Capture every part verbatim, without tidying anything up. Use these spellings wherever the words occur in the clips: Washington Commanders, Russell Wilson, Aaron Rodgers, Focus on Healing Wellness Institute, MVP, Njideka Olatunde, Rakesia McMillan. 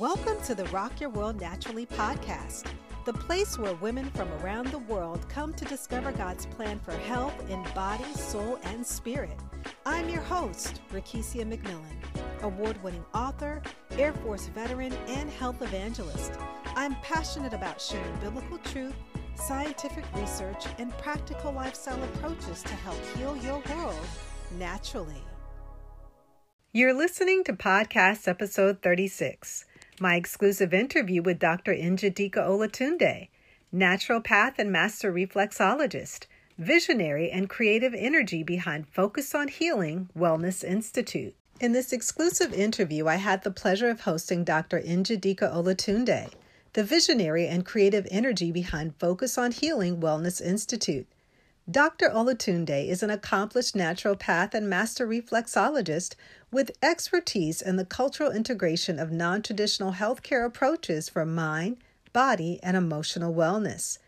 Welcome to the Rock Your World Naturally podcast, the place where women from around the world come to discover God's plan for health in body, soul, and spirit. I'm your host, Rakesia McMillan, award-winning author, Air Force veteran, and health evangelist. I'm passionate about sharing biblical truth, scientific research, and practical lifestyle approaches to help heal your world naturally. You're listening to podcast episode thirty-six, my exclusive interview with Doctor Njideka Olatunde, naturopath and master reflexologist, visionary and creative energy behind Focus on Healing Wellness Institute. In this exclusive interview, I had the pleasure of hosting Doctor Njideka Olatunde, the visionary and creative energy behind Focus on Healing Wellness Institute. Doctor Olatunde is an accomplished naturopath and master reflexologist with expertise in the cultural integration of non-traditional healthcare approaches for mind, body, and emotional wellness.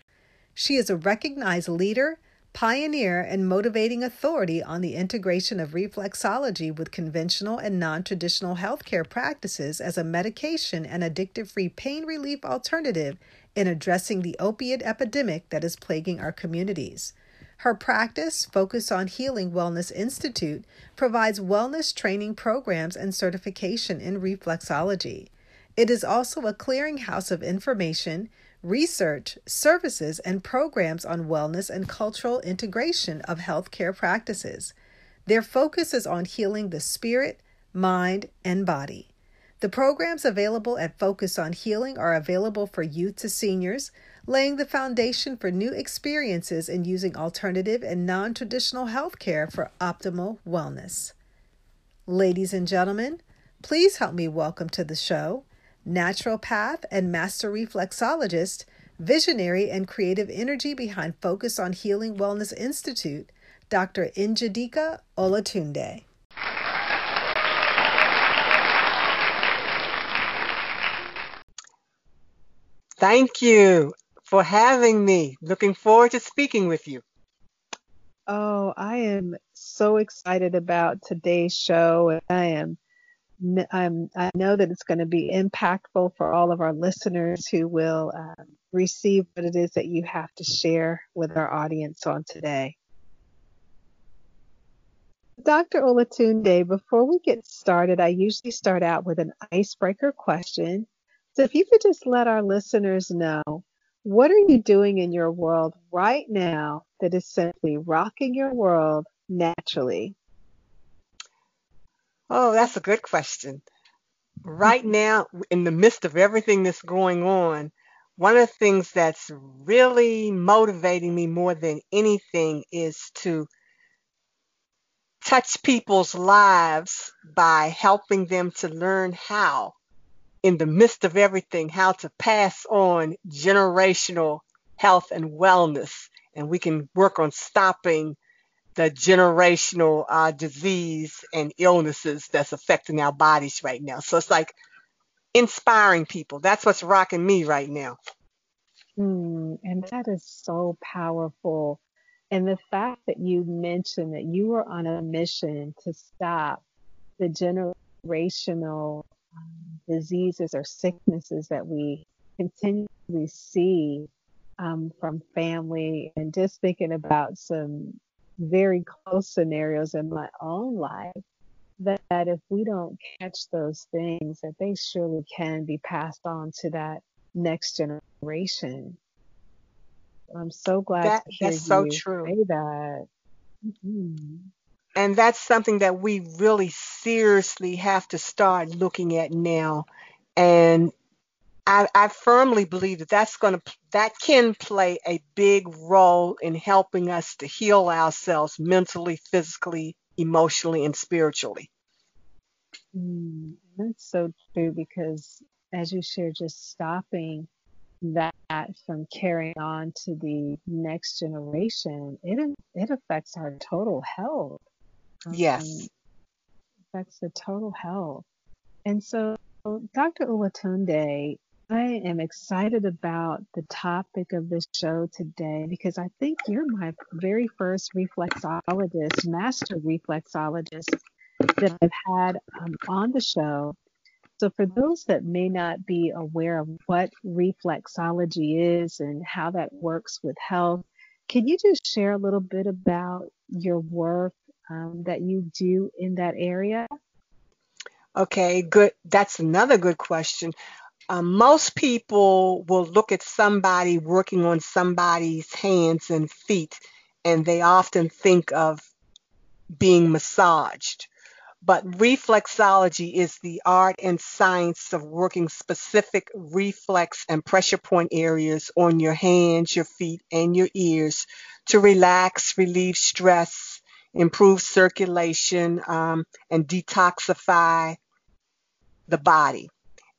She is a recognized leader, pioneer, and motivating authority on the integration of reflexology with conventional and non-traditional healthcare practices as a medication and addictive-free pain relief alternative in addressing the opiate epidemic that is plaguing our communities. Her practice, Focus on Healing Wellness Institute, provides wellness training programs and certification in reflexology. It is also a clearinghouse of information, research, services, and programs on wellness and cultural integration of healthcare practices. Their focus is on healing the spirit, mind, and body. The programs available at Focus on Healing are available for youth to seniors, laying the foundation for new experiences in using alternative and non-traditional healthcare for optimal wellness. Ladies and gentlemen, please help me welcome to the show, naturopath and master reflexologist, visionary and creative energy behind Focus on Healing Wellness Institute, Doctor Njideka Olatunde. Thank you for having me. Looking forward to speaking with you. Oh, I am so excited about today's show. I am. I'm, I know that it's going to be impactful for all of our listeners who will um, receive what it is that you have to share with our audience on today. Doctor Olatunde, before we get started, I usually start out with an icebreaker question. So if you could just let our listeners know, what are you doing in your world right now that is simply rocking your world naturally? Oh, that's a good question. Right now, in the midst of everything that's going on, one of the things that's really motivating me more than anything is to touch people's lives by helping them to learn how, in the midst of everything, how to pass on generational health and wellness. And we can work on stopping the generational uh, disease and illnesses that's affecting our bodies right now. So it's like inspiring people. That's what's rocking me right now. Mm, and that is so powerful. And the fact that you mentioned that you were on a mission to stop the generational Um, diseases or sicknesses that we continually see um, from family, and just thinking about some very close scenarios in my own life, that, that if we don't catch those things, that they surely can be passed on to that next generation. I'm so glad that, to hear that's you so true. Say that. Mm-hmm. And that's something that we really seriously have to start looking at now. And I, I firmly believe that that's going to, that can play a big role in helping us to heal ourselves mentally, physically, emotionally, and spiritually. Mm, that's so true, because as you shared, just stopping that from carrying on to the next generation, it, it affects our total health. Yes. Um, that's the total health. And so, Doctor Olatunde, I am excited about the topic of this show today, because I think you're my very first reflexologist, master reflexologist, that I've had um, on the show. So for those that may not be aware of what reflexology is and how that works with health, can you just share a little bit about your work um, that you do in that area? Okay, good. That's another good question. Um, most people will look at somebody working on somebody's hands and feet, and they often think of being massaged. But reflexology is the art and science of working specific reflex and pressure point areas on your hands, your feet, and your ears to relax, relieve stress, improve circulation, um, and detoxify the body.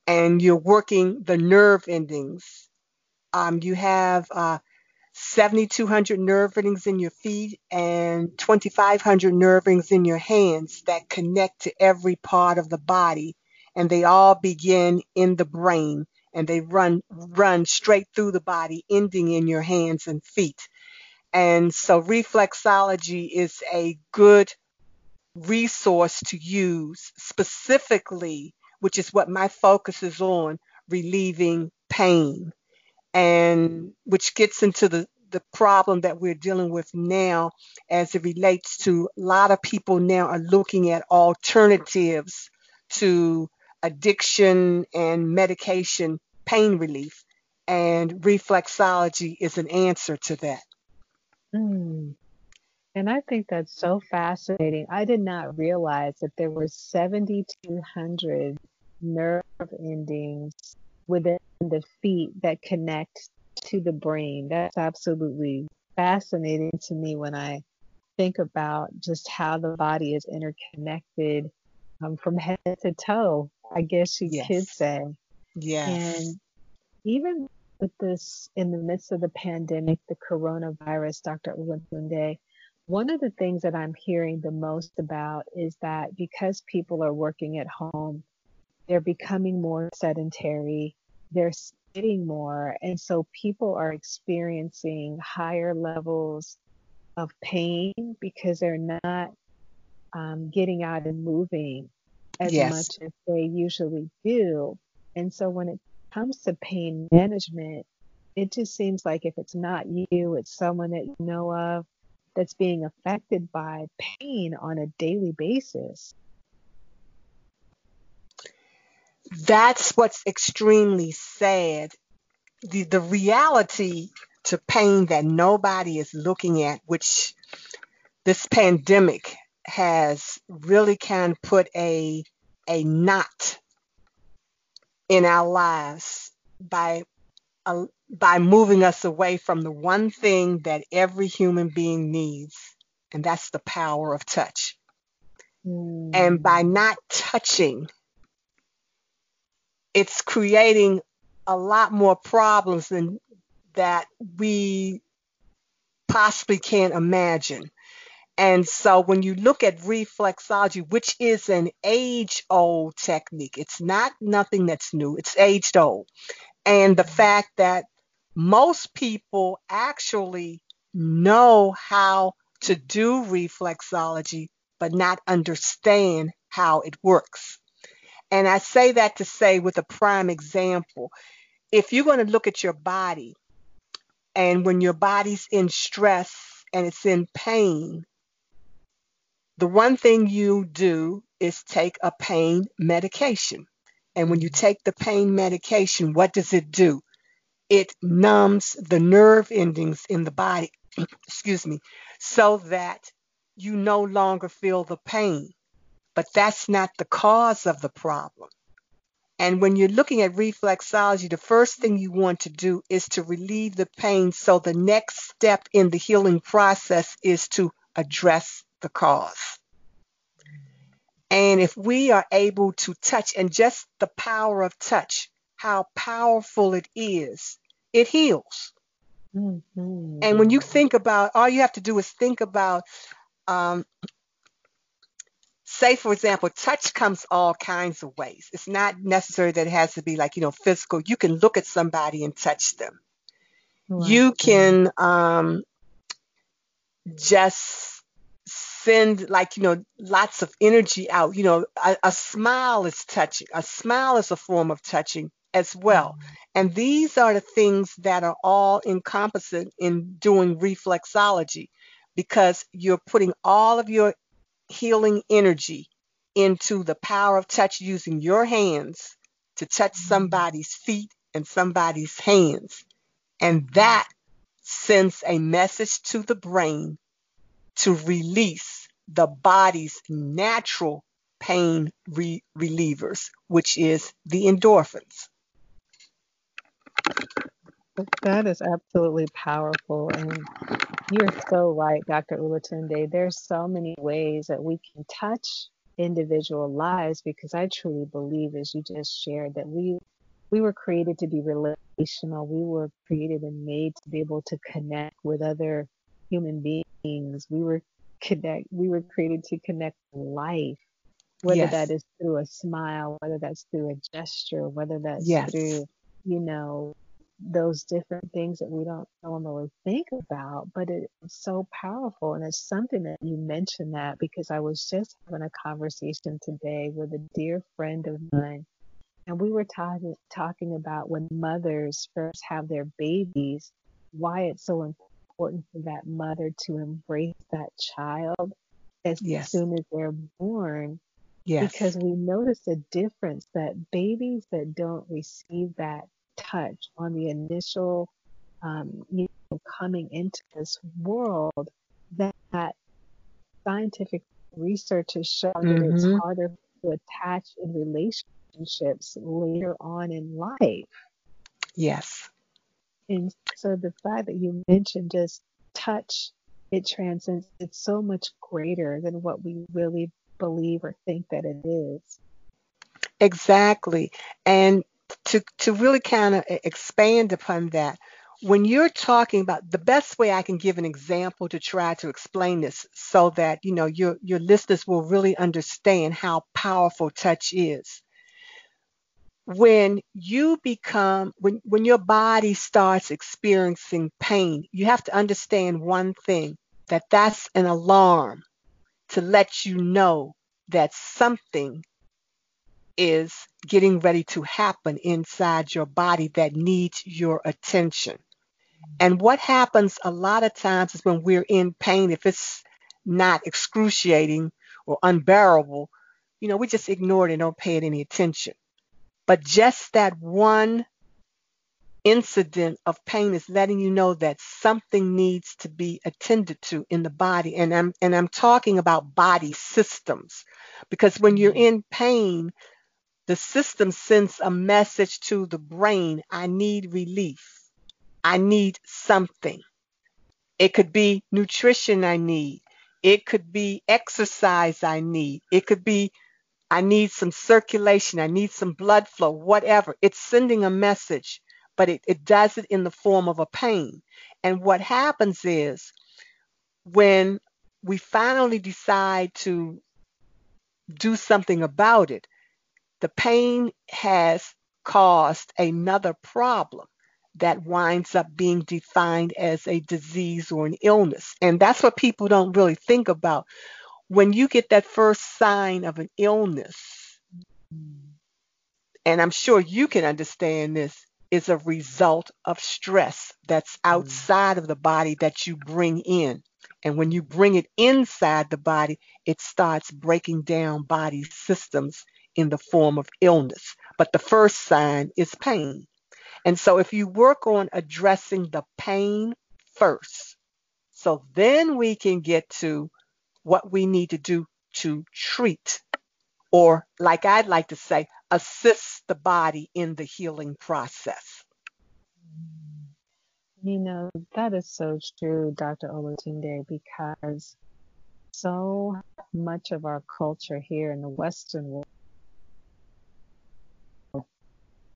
And you're working the nerve endings. Um, you have uh, seven thousand two hundred nerve endings in your feet and two thousand five hundred nerve endings in your hands that connect to every part of the body, and they all begin in the brain, and they run run straight through the body, ending in your hands and feet. And so reflexology is a good resource to use specifically, which is what my focus is on, relieving pain, and which gets into the, the problem that we're dealing with now as it relates to a lot of people now are looking at alternatives to addiction and medication pain relief, and reflexology is an answer to that. Mm. And I think that's so fascinating. I did not realize that there were seven thousand two hundred nerve endings within the feet that connect to the brain. That's absolutely fascinating to me when I think about just how the body is interconnected um, from head to toe, I guess you yes. could say. Yes. And even with this, in the midst of the pandemic, the coronavirus, Doctor Olatunde, one of the things that I'm hearing the most about is that because people are working at home, they're becoming more sedentary, they're sitting more, and so people are experiencing higher levels of pain because they're not um, getting out and moving as yes. much as they usually do. And so when it comes to pain management, it just seems like if it's not you, it's someone that you know of that's being affected by pain on a daily basis. That's what's extremely sad. The, the reality to pain that nobody is looking at, which this pandemic has really kind of put a, a knot in our lives by a, by moving us away from the one thing that every human being needs, and that's the power of touch. Mm. And by not touching, it's creating a lot more problems than that we possibly can imagine. And so when you look at reflexology, which is an age-old technique, it's not nothing that's new, it's aged old. And the fact that most people actually know how to do reflexology, but not understand how it works. And I say that to say with a prime example, if you're going to look at your body, and when your body's in stress and it's in pain, the one thing you do is take a pain medication. And when you take the pain medication, what does it do? It numbs the nerve endings in the body, excuse me, so that you no longer feel the pain. But that's not the cause of the problem. And when you're looking at reflexology, the first thing you want to do is to relieve the pain. So the next step in the healing process is to address the cause. And if we are able to touch, and just the power of touch, how powerful it is, it heals. Mm-hmm. And when you think about, all you have to do is think about, um, say, for example, touch comes all kinds of ways. It's not necessary that it has to be like, you know, physical. You can look at somebody and touch them. Right. You can um, just send like, you know, lots of energy out. You know, a, a smile is touching. A smile is a form of touching as well. Mm-hmm. And these are the things that are all encompassing in doing reflexology, because you're putting all of your healing energy into the power of touch, using your hands to touch somebody's feet and somebody's hands. And that sends a message to the brain to release the body's natural pain re- relievers, which is the endorphins. That is absolutely powerful. And you're so right, Doctor Olatunde. There's so many ways that we can touch individual lives, because I truly believe, as you just shared, that we we were created to be relational. We were created and made to be able to connect with other human beings. We were connect. We were created to connect life, whether yes. that is through a smile, whether that's through a gesture, whether that's yes. through, you know, those different things that we don't normally think about, but it's so powerful. And it's something that you mentioned that, because I was just having a conversation today with a dear friend of mine, and we were talking talking about when mothers first have their babies, why it's so important for that mother to embrace that child as yes. soon as they're born. Yes. Because we notice a difference that babies that don't receive that touch on the initial, um, you know, coming into this world, that, that scientific research has shown mm-hmm. that it's harder to attach in relationships later on in life. Yes. And so the fact that you mentioned just touch, it transcends, it's so much greater than what we really believe or think that it is. Exactly. And To, to really kind of expand upon that, when you're talking about, the best way I can give an example to try to explain this so that, you know, your, your listeners will really understand how powerful touch is. When you become, when, when your body starts experiencing pain, you have to understand one thing, that that's an alarm to let you know that something is getting ready to happen inside your body that needs your attention. And what happens a lot of times is when we're in pain, if it's not excruciating or unbearable, you know, we just ignore it and don't pay it any attention. But just that one incident of pain is letting you know that something needs to be attended to in the body. And I'm and I'm talking about body systems, because when you're in pain, the system sends a message to the brain, I need relief. I need something. It could be nutrition I need. It could be exercise I need. It could be I need some circulation. I need some blood flow, whatever. It's sending a message, but it, it does it in the form of a pain. And what happens is when we finally decide to do something about it, the pain has caused another problem that winds up being defined as a disease or an illness. And that's what people don't really think about. When you get that first sign of an illness, and I'm sure you can understand this, is a result of stress that's outside of the body that you bring in. And when you bring it inside the body, it starts breaking down body systems in the form of illness. But the first sign is pain. And so if you work on addressing the pain first, so then we can get to what we need to do to treat, or like I'd like to say, assist the body in the healing process. You know, that is so true, Doctor Olatunde, because so much of our culture here in the Western world,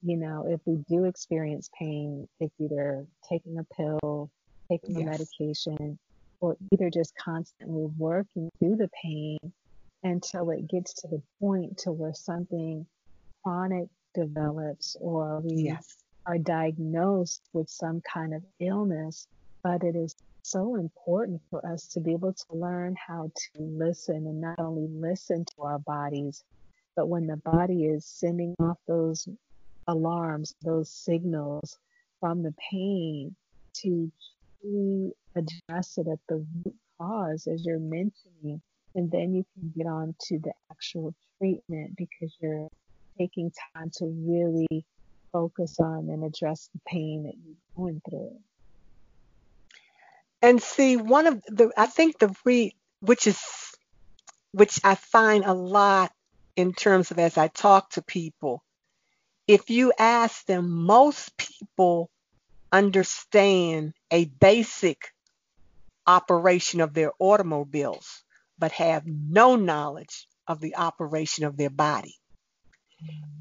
you know, if we do experience pain, it's either taking a pill, taking yes. a medication, or either just constantly working through the pain until it gets to the point to where something chronic develops, or we yes. are diagnosed with some kind of illness. But it is so important for us to be able to learn how to listen, and not only listen to our bodies, but when the body is sending off those alarms, those signals from the pain, to truly address it at the root cause, as you're mentioning, and then you can get on to the actual treatment, because you're taking time to really focus on and address the pain that you're going through. And see, one of the, I think the re, which is, which I find a lot in terms of as I talk to people, if you ask them, most people understand a basic operation of their automobiles, but have no knowledge of the operation of their body.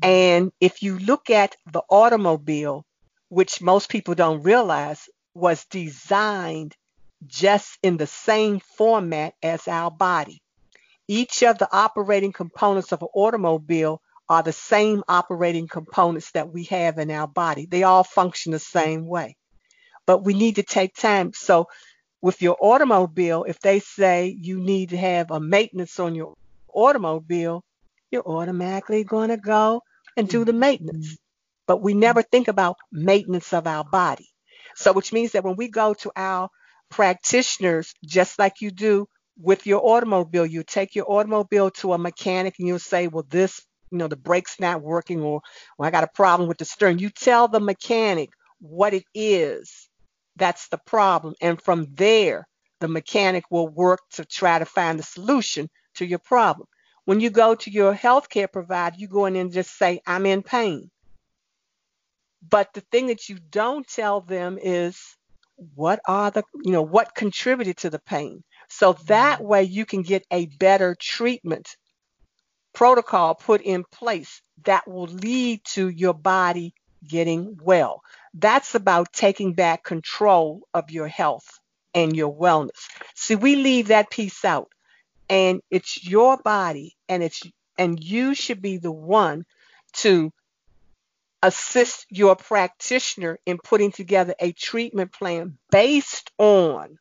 And if you look at the automobile, which most people don't realize was designed just in the same format as our body. Each of the operating components of an automobile are the same operating components that we have in our body. They all function the same way. But we need to take time. So with your automobile, if they say you need to have a maintenance on your automobile, you're automatically going to go and do the maintenance. But we never think about maintenance of our body. So which means that when we go to our practitioners, just like you do with your automobile, you take your automobile to a mechanic and you'll say, well, this, you know, the brake's not working, or well, I got a problem with the steering. You tell the mechanic what it is that's the problem. And from there, the mechanic will work to try to find the solution to your problem. When you go to your healthcare provider, you go in and just say, I'm in pain. But the thing that you don't tell them is what are the, you know, what contributed to the pain. So that way you can get a better treatment protocol put in place that will lead to your body getting well. That's about taking back control of your health and your wellness. See, we leave that piece out, and it's your body, and it's, and you should be the one to assist your practitioner in putting together a treatment plan based on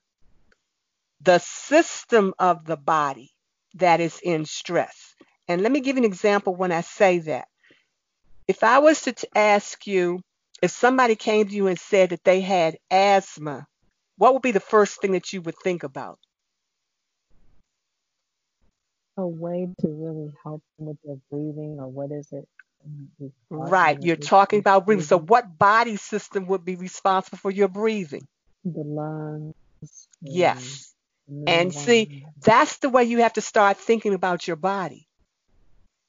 the system of the body that is in stress. And let me give you an example when I say that. If I was to t- ask you, if somebody came to you and said that they had asthma, what would be the first thing that you would think about? A way to really help them with their breathing, or what is it? Right. You're talking about breathing. So what body system would be responsible for your breathing? The lungs. Yes. And, and see, that's the way you have to start thinking about your body.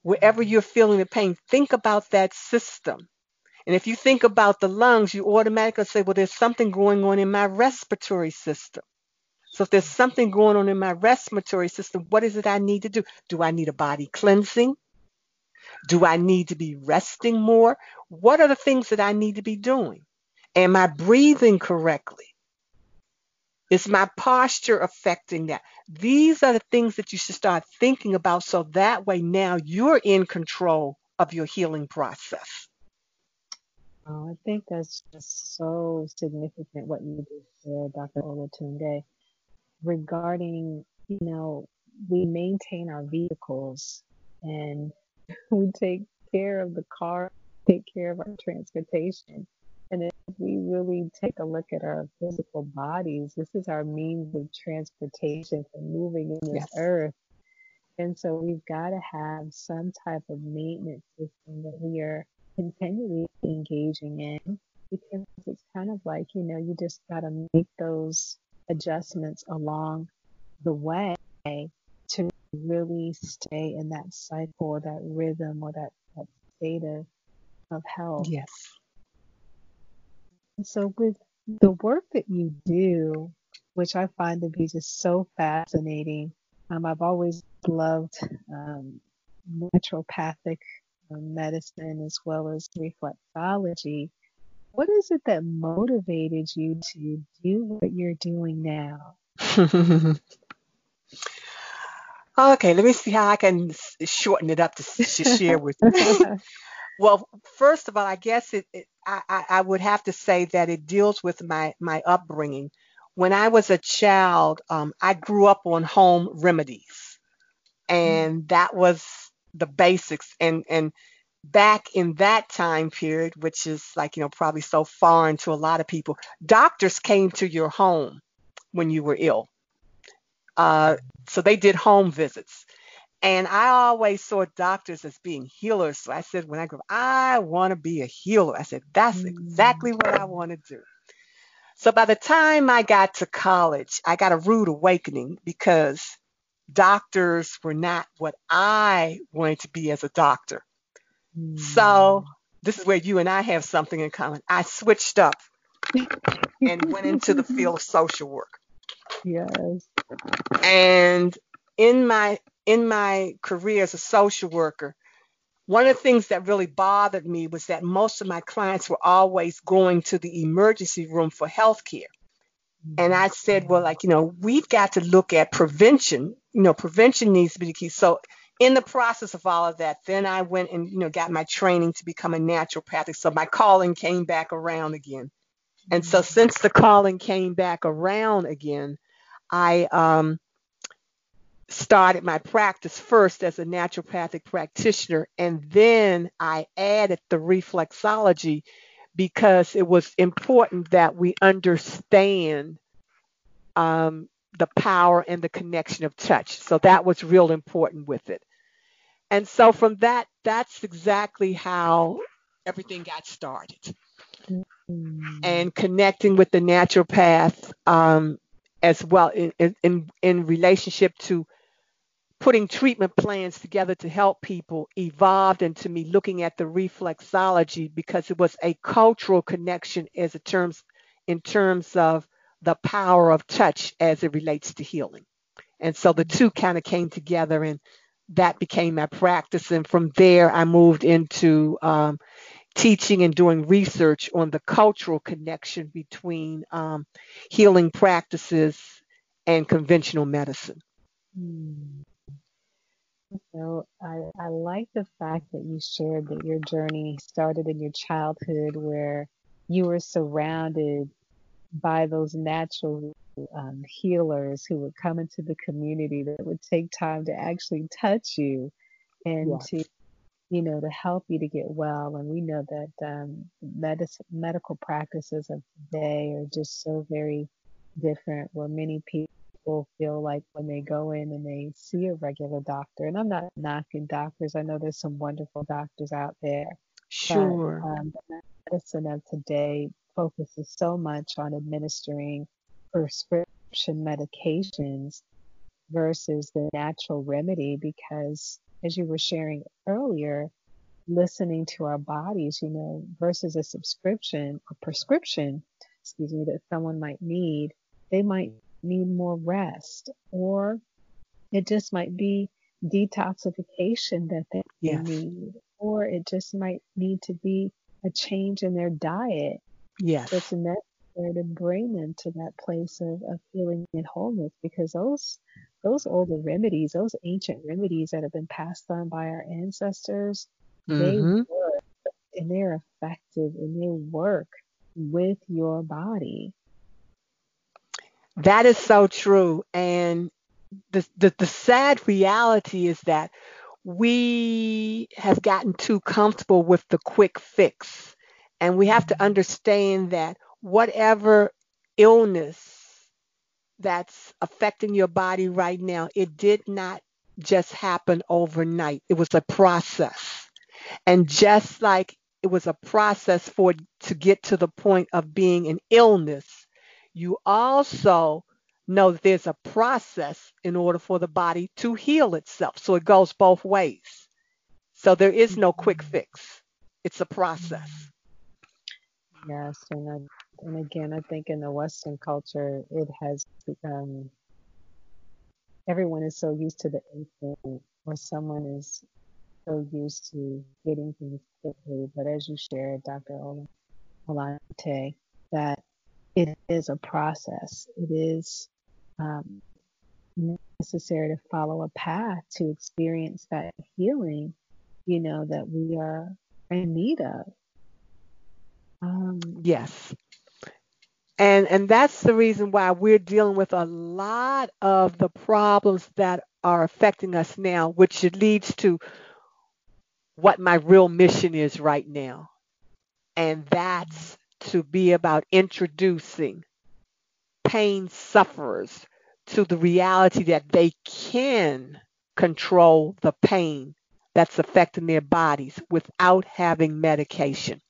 Wherever you're feeling the pain, think about that system. And if you think about the lungs, you automatically say, well, there's something going on in my respiratory system. So if there's something going on in my respiratory system, what is it I need to do? Do I need a body cleansing? Do I need to be resting more? What are the things that I need to be doing? Am I breathing correctly? Is my posture affecting that? These are the things that you should start thinking about, so that way now you're in control of your healing process. Oh, I think that's just so significant what you just said, Doctor Olatunde, regarding, you know, we maintain our vehicles and we take care of the car, take care of our transportation. And if we really take a look at our physical bodies, this is our means of transportation for moving in this yes. earth. And so we've got to have some type of maintenance system that we are continually engaging in, because it's kind of like, you know, you just got to make those adjustments along the way to really stay in that cycle, or that rhythm, or that, that state of, of health. Yes. So with the work that you do, which I find to be just so fascinating, um, I've always loved um, naturopathic medicine as well as reflexology. What is it that motivated you to do what you're doing now? Okay, let me see how I can shorten it up to share with you. Well, first of all, I guess it, it I, I would have to say that it deals with my, my upbringing, when I was a child, um, I grew up on home remedies, and mm. that was the basics. And and back in that time period, which is like, you know, probably so foreign to a lot of people, doctors came to your home when you were ill. Uh, so they did home visits. And I always saw doctors as being healers. So I said, when I grew up, I want to be a healer. I said, that's exactly what I want to do. So by the time I got to college, I got a rude awakening because doctors were not what I wanted to be as a doctor. Mm. So this is where you and I have something in common. I switched up and went into the field of social work. Yes. And in my in my career as a social worker, one of the things that really bothered me was that most of my clients were always going to the emergency room for health care. And I said, well, like, you know, we've got to look at prevention. You know, prevention needs to be the key. So in the process of all of that, then I went and, you know, got my training to become a naturopathic. So my calling came back around again. And so since the calling came back around again, I um, started my practice first as a naturopathic practitioner, and then I added the reflexology because it was important that we understand um, the power and the connection of touch. So that was real important with it. And so from that, that's exactly how everything got started. Mm-hmm. And connecting with the naturopath um, as well in, in, in relationship to putting treatment plans together to help people evolved into me looking at the reflexology because it was a cultural connection as a terms in terms of the power of touch as it relates to healing. And so the two kind of came together, and that became my practice. And from there, I moved into um, teaching and doing research on the cultural connection between um, healing practices and conventional medicine. Mm. So I, I like the fact that you shared that your journey started in your childhood where you were surrounded by those natural um, healers who would come into the community that would take time to actually touch you and yes. to, you know, to help you to get well. And we know that um, medicine, medical practices of today are just so very different, where many people will feel like when they go in and they see a regular doctor, and I'm not knocking doctors, I know there's some wonderful doctors out there. Sure. But, um, the medicine of today focuses so much on administering prescription medications versus the natural remedy, because as you were sharing earlier, listening to our bodies, you know, versus a subscription or prescription, excuse me, that someone might need, they might need more rest, or it just might be detoxification that they yes. need, or it just might need to be a change in their diet. Yes. It's necessary to bring them to that place of, of healing and wholeness, because those those older remedies, those ancient remedies that have been passed on by our ancestors, mm-hmm. they work, and they're effective, and they work with your body. That is so true. And the, the, the sad reality is that we have gotten too comfortable with the quick fix. And we have to understand that whatever illness that's affecting your body right now, it did not just happen overnight. It was a process. And just like it was a process for to get to the point of being an illness, you also know that there's a process in order for the body to heal itself. So it goes both ways. So there is no quick fix. It's a process. Yes, and I, and again, I think in the Western culture, it has become, everyone is so used to the instant, or someone is so used to getting things quickly. But as you shared, Doctor Olatunde, that it is a process. It is um, necessary to follow a path to experience that healing, you know, that we are in need of. Um, yes. And, and that's the reason why we're dealing with a lot of the problems that are affecting us now, which leads to what my real mission is right now. And that's to be about introducing pain sufferers to the reality that they can control the pain that's affecting their bodies without having medication.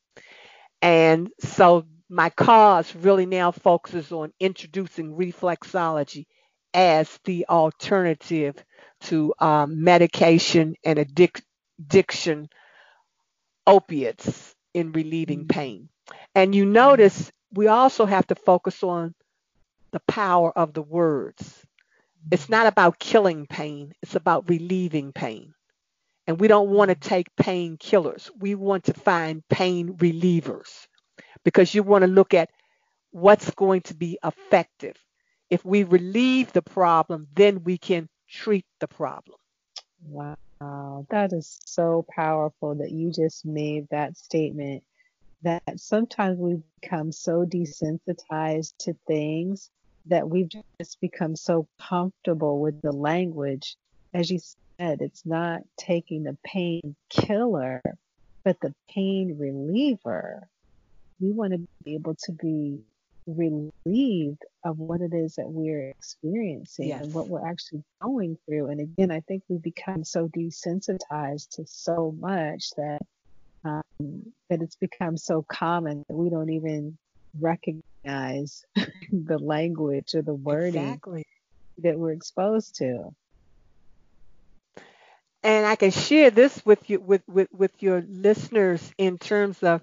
And so my cause really now focuses on introducing reflexology as the alternative to um, medication and addic- addiction opiates in relieving pain. And you notice we also have to focus on the power of the words. It's not about killing pain. It's about relieving pain. And we don't want to take painkillers. We want to find pain relievers. Because you want to look at what's going to be effective. If we relieve the problem, then we can treat the problem. Wow, that is so powerful that you just made that statement, that sometimes we become so desensitized to things that we've just become so comfortable with the language. As you said, it's not taking the painkiller, but the pain reliever. We want to be able to be relieved of what it is that we're experiencing yes. and what we're actually going through. And again, I think we become so desensitized to so much that um, that it's become so common that we don't even recognize the language or the wording exactly. that we're exposed to. And I can share this with you, with, with, with your listeners in terms of,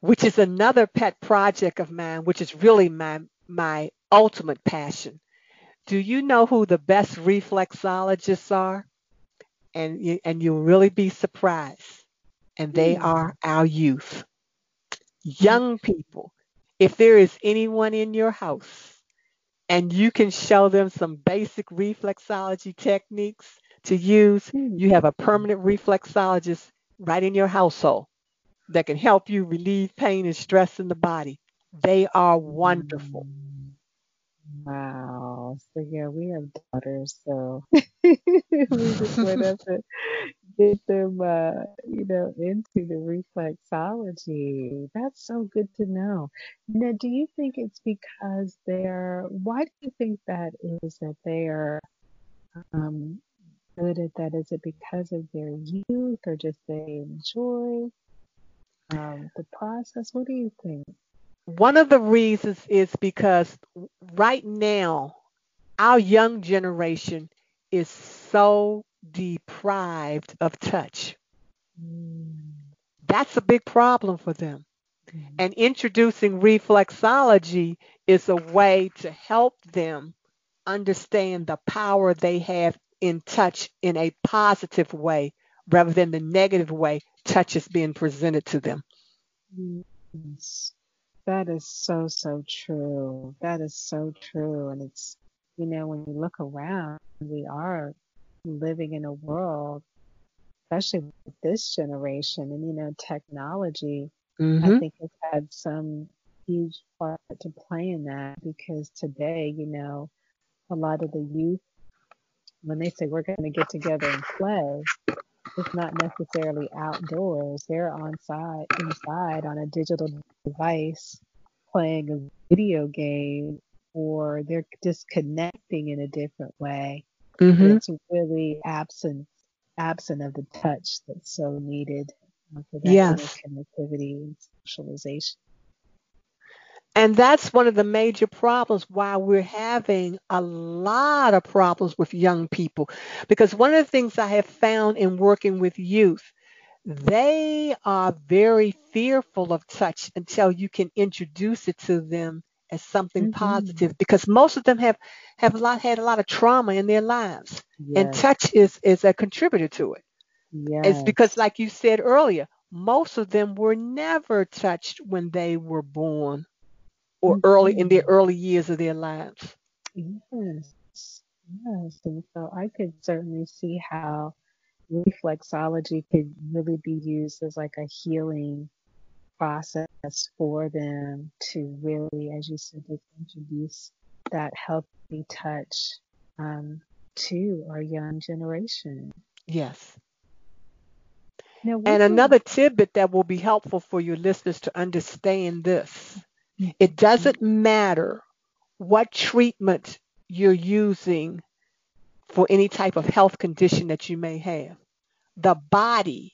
which is another pet project of mine, which is really my my ultimate passion. Do you know who the best reflexologists are? And you, and you'll really be surprised. And they are our youth, young people. If there is anyone in your house and you can show them some basic reflexology techniques to use, you have a permanent reflexologist right in your household that can help you relieve pain and stress in the body. They are wonderful. Wow. So yeah, we have daughters, so we just went up to get them, uh, you know, into the reflexology. That's so good to know. Now, do you think it's because they're? Why do you think that is? That they are um, good at that? Is it because of their youth, or just they enjoy Um, the process? What do you think? One of the reasons is because right now, our young generation is so deprived of touch. Mm. That's a big problem for them. Mm. And introducing reflexology is a way to help them understand the power they have in touch in a positive way rather than the negative way touch is being presented to them. Yes. That is so, so true. That is so true. And it's, you know, when you look around, we are living in a world, especially with this generation, and, you know, technology, mm-hmm. I think has had some huge part to play in that, because today, you know, a lot of the youth, when they say we're going to get together and play, it's not necessarily outdoors. They're on side, inside on a digital device playing a video game, or they're disconnecting in a different way. Mm-hmm. It's really absent absent of the touch that's so needed for that yes. kind of connectivity and socialization. And that's one of the major problems why we're having a lot of problems with young people. Because one of the things I have found in working with youth, they are very fearful of touch until you can introduce it to them as something mm-hmm. positive. Because most of them have, have a lot, had a lot of trauma in their lives. Yes. And touch is, is a contributor to it. Yes. It's because, like you said earlier, most of them were never touched when they were born, or early in their early years of their lives. Yes, yes. And so I could certainly see how reflexology could really be used as like a healing process for them to really, as you said, introduce that healthy touch um, to our young generation. Yes. Now, and another tidbit that will be helpful for your listeners to understand this. It doesn't matter what treatment you're using for any type of health condition that you may have. The body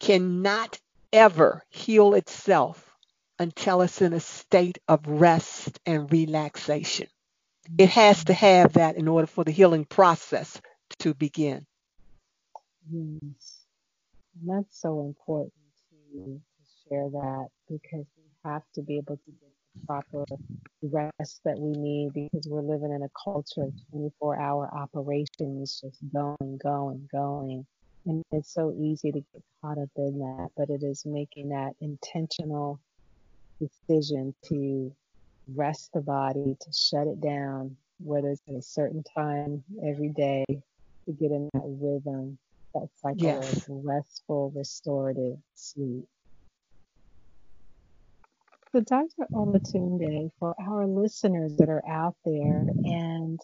cannot ever heal itself until it's in a state of rest and relaxation. It has to have that in order for the healing process to begin. Yes. And that's so important to, to share that, because we have to be able to get the proper rest that we need, because we're living in a culture of twenty-four hour operations, just going, going, going. And it's so easy to get caught up in that, but it is making that intentional decision to rest the body, to shut it down, whether it's at a certain time every day, to get in that rhythm, that cycle yes. of restful, restorative sleep. So Doctor Olatunde, for our listeners that are out there and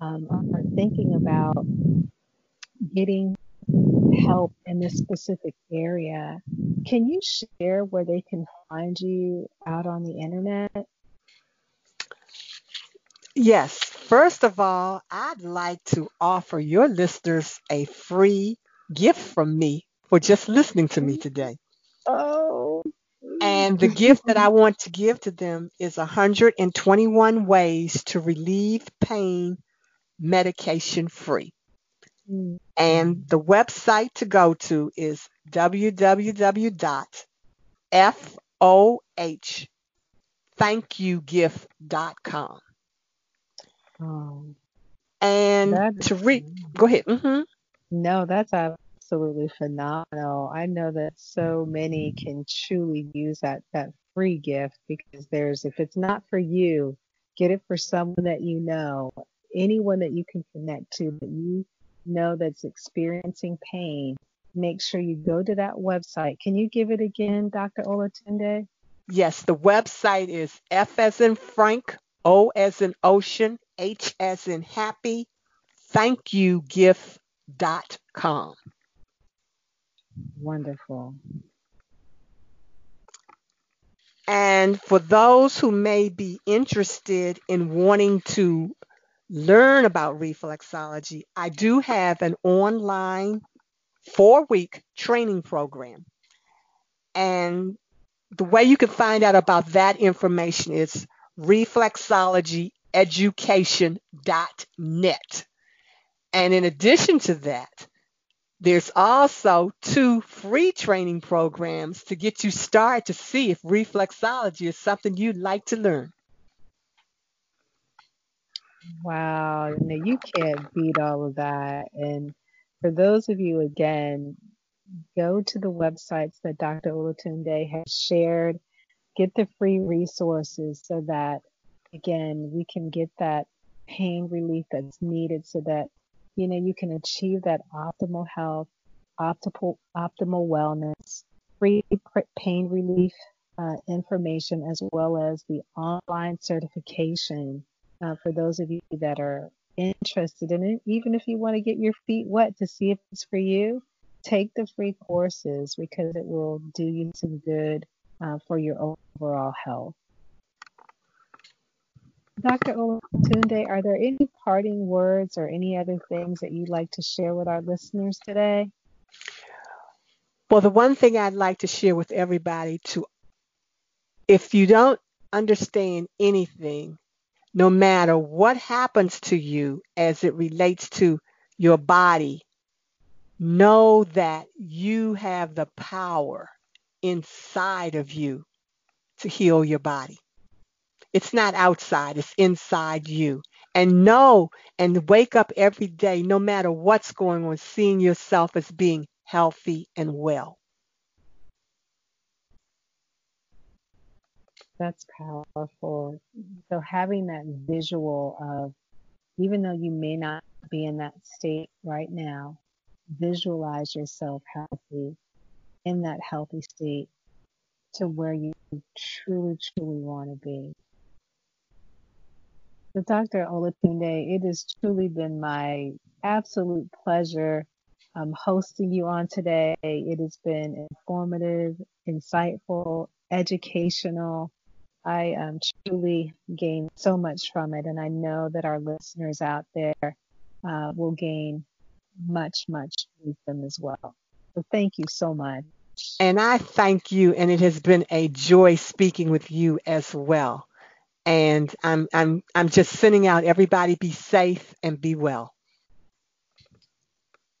um, are thinking about getting help in this specific area, can you share where they can find you out on the internet? Yes. First of all, I'd like to offer your listeners a free gift from me for just listening to me today. Oh. And the gift that I want to give to them is one hundred twenty-one ways to relieve pain medication free. Mm. And the website to go to is w w w dot foh thank you gift dot com. Um, and that, to read, go ahead. Mm-hmm. No, that's absolutely phenomenal. I know that so many can truly use that, that free gift, because there's, if it's not for you, get it for someone that you know, anyone that you can connect to that you know that's experiencing pain. Make sure you go to that website. Can you give it again, Doctor Olatunde? Yes, the website is F as in Frank, O as in Ocean, H as in happy, thank you gift dot com. Wonderful. And for those who may be interested in wanting to learn about reflexology, I do have an online four-week training program. And the way you can find out about that information is reflexology education dot net. And in addition to that, there's also two free training programs to get you started to see if reflexology is something you'd like to learn. Wow, now you can't beat all of that. And for those of you, again, go to the websites that Doctor Olatunde has shared, get the free resources so that, again, we can get that pain relief that's needed so that, you know, you can achieve that optimal health, optimal, optimal wellness, free pain relief uh, information, as well as the online certification uh, for those of you that are interested in it. Even if you want to get your feet wet to see if it's for you, take the free courses, because it will do you some good uh, for your overall health. Doctor Olatunde, are there any parting words or any other things that you'd like to share with our listeners today? Well, the one thing I'd like to share with everybody, to, if you don't understand anything, no matter what happens to you as it relates to your body, know that you have the power inside of you to heal your body. It's not outside, it's inside you. And know and wake up every day, no matter what's going on, seeing yourself as being healthy and well. That's powerful. So having that visual of, even though you may not be in that state right now, visualize yourself healthy, in that healthy state. to where you truly, truly want to be. So Doctor Olatunde, it has truly been my absolute pleasure um, hosting you on today. It has been informative, insightful, educational. I um, truly gained so much from it, and I know that our listeners out there uh, will gain much, much wisdom as well. So thank you so much. And I thank you, and it has been a joy speaking with you as well. And I'm I'm I'm just sending out everybody be safe and be well.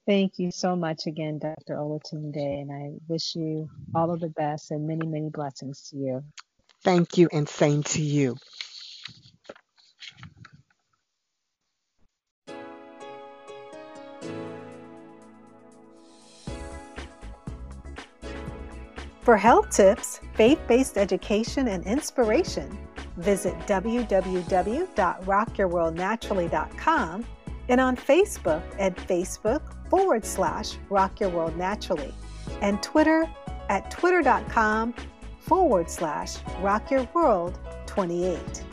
Thank you so much again, Doctor Olatunde, and I wish you all of the best and many, many blessings to you. Thank you, and same to you. For health tips, faith-based education, and inspiration, visit w w w dot rock your world naturally dot com and on Facebook at Facebook forward slash Rock Your World Naturally and Twitter at twitter dot com forward slash Rock Your World twenty-eight.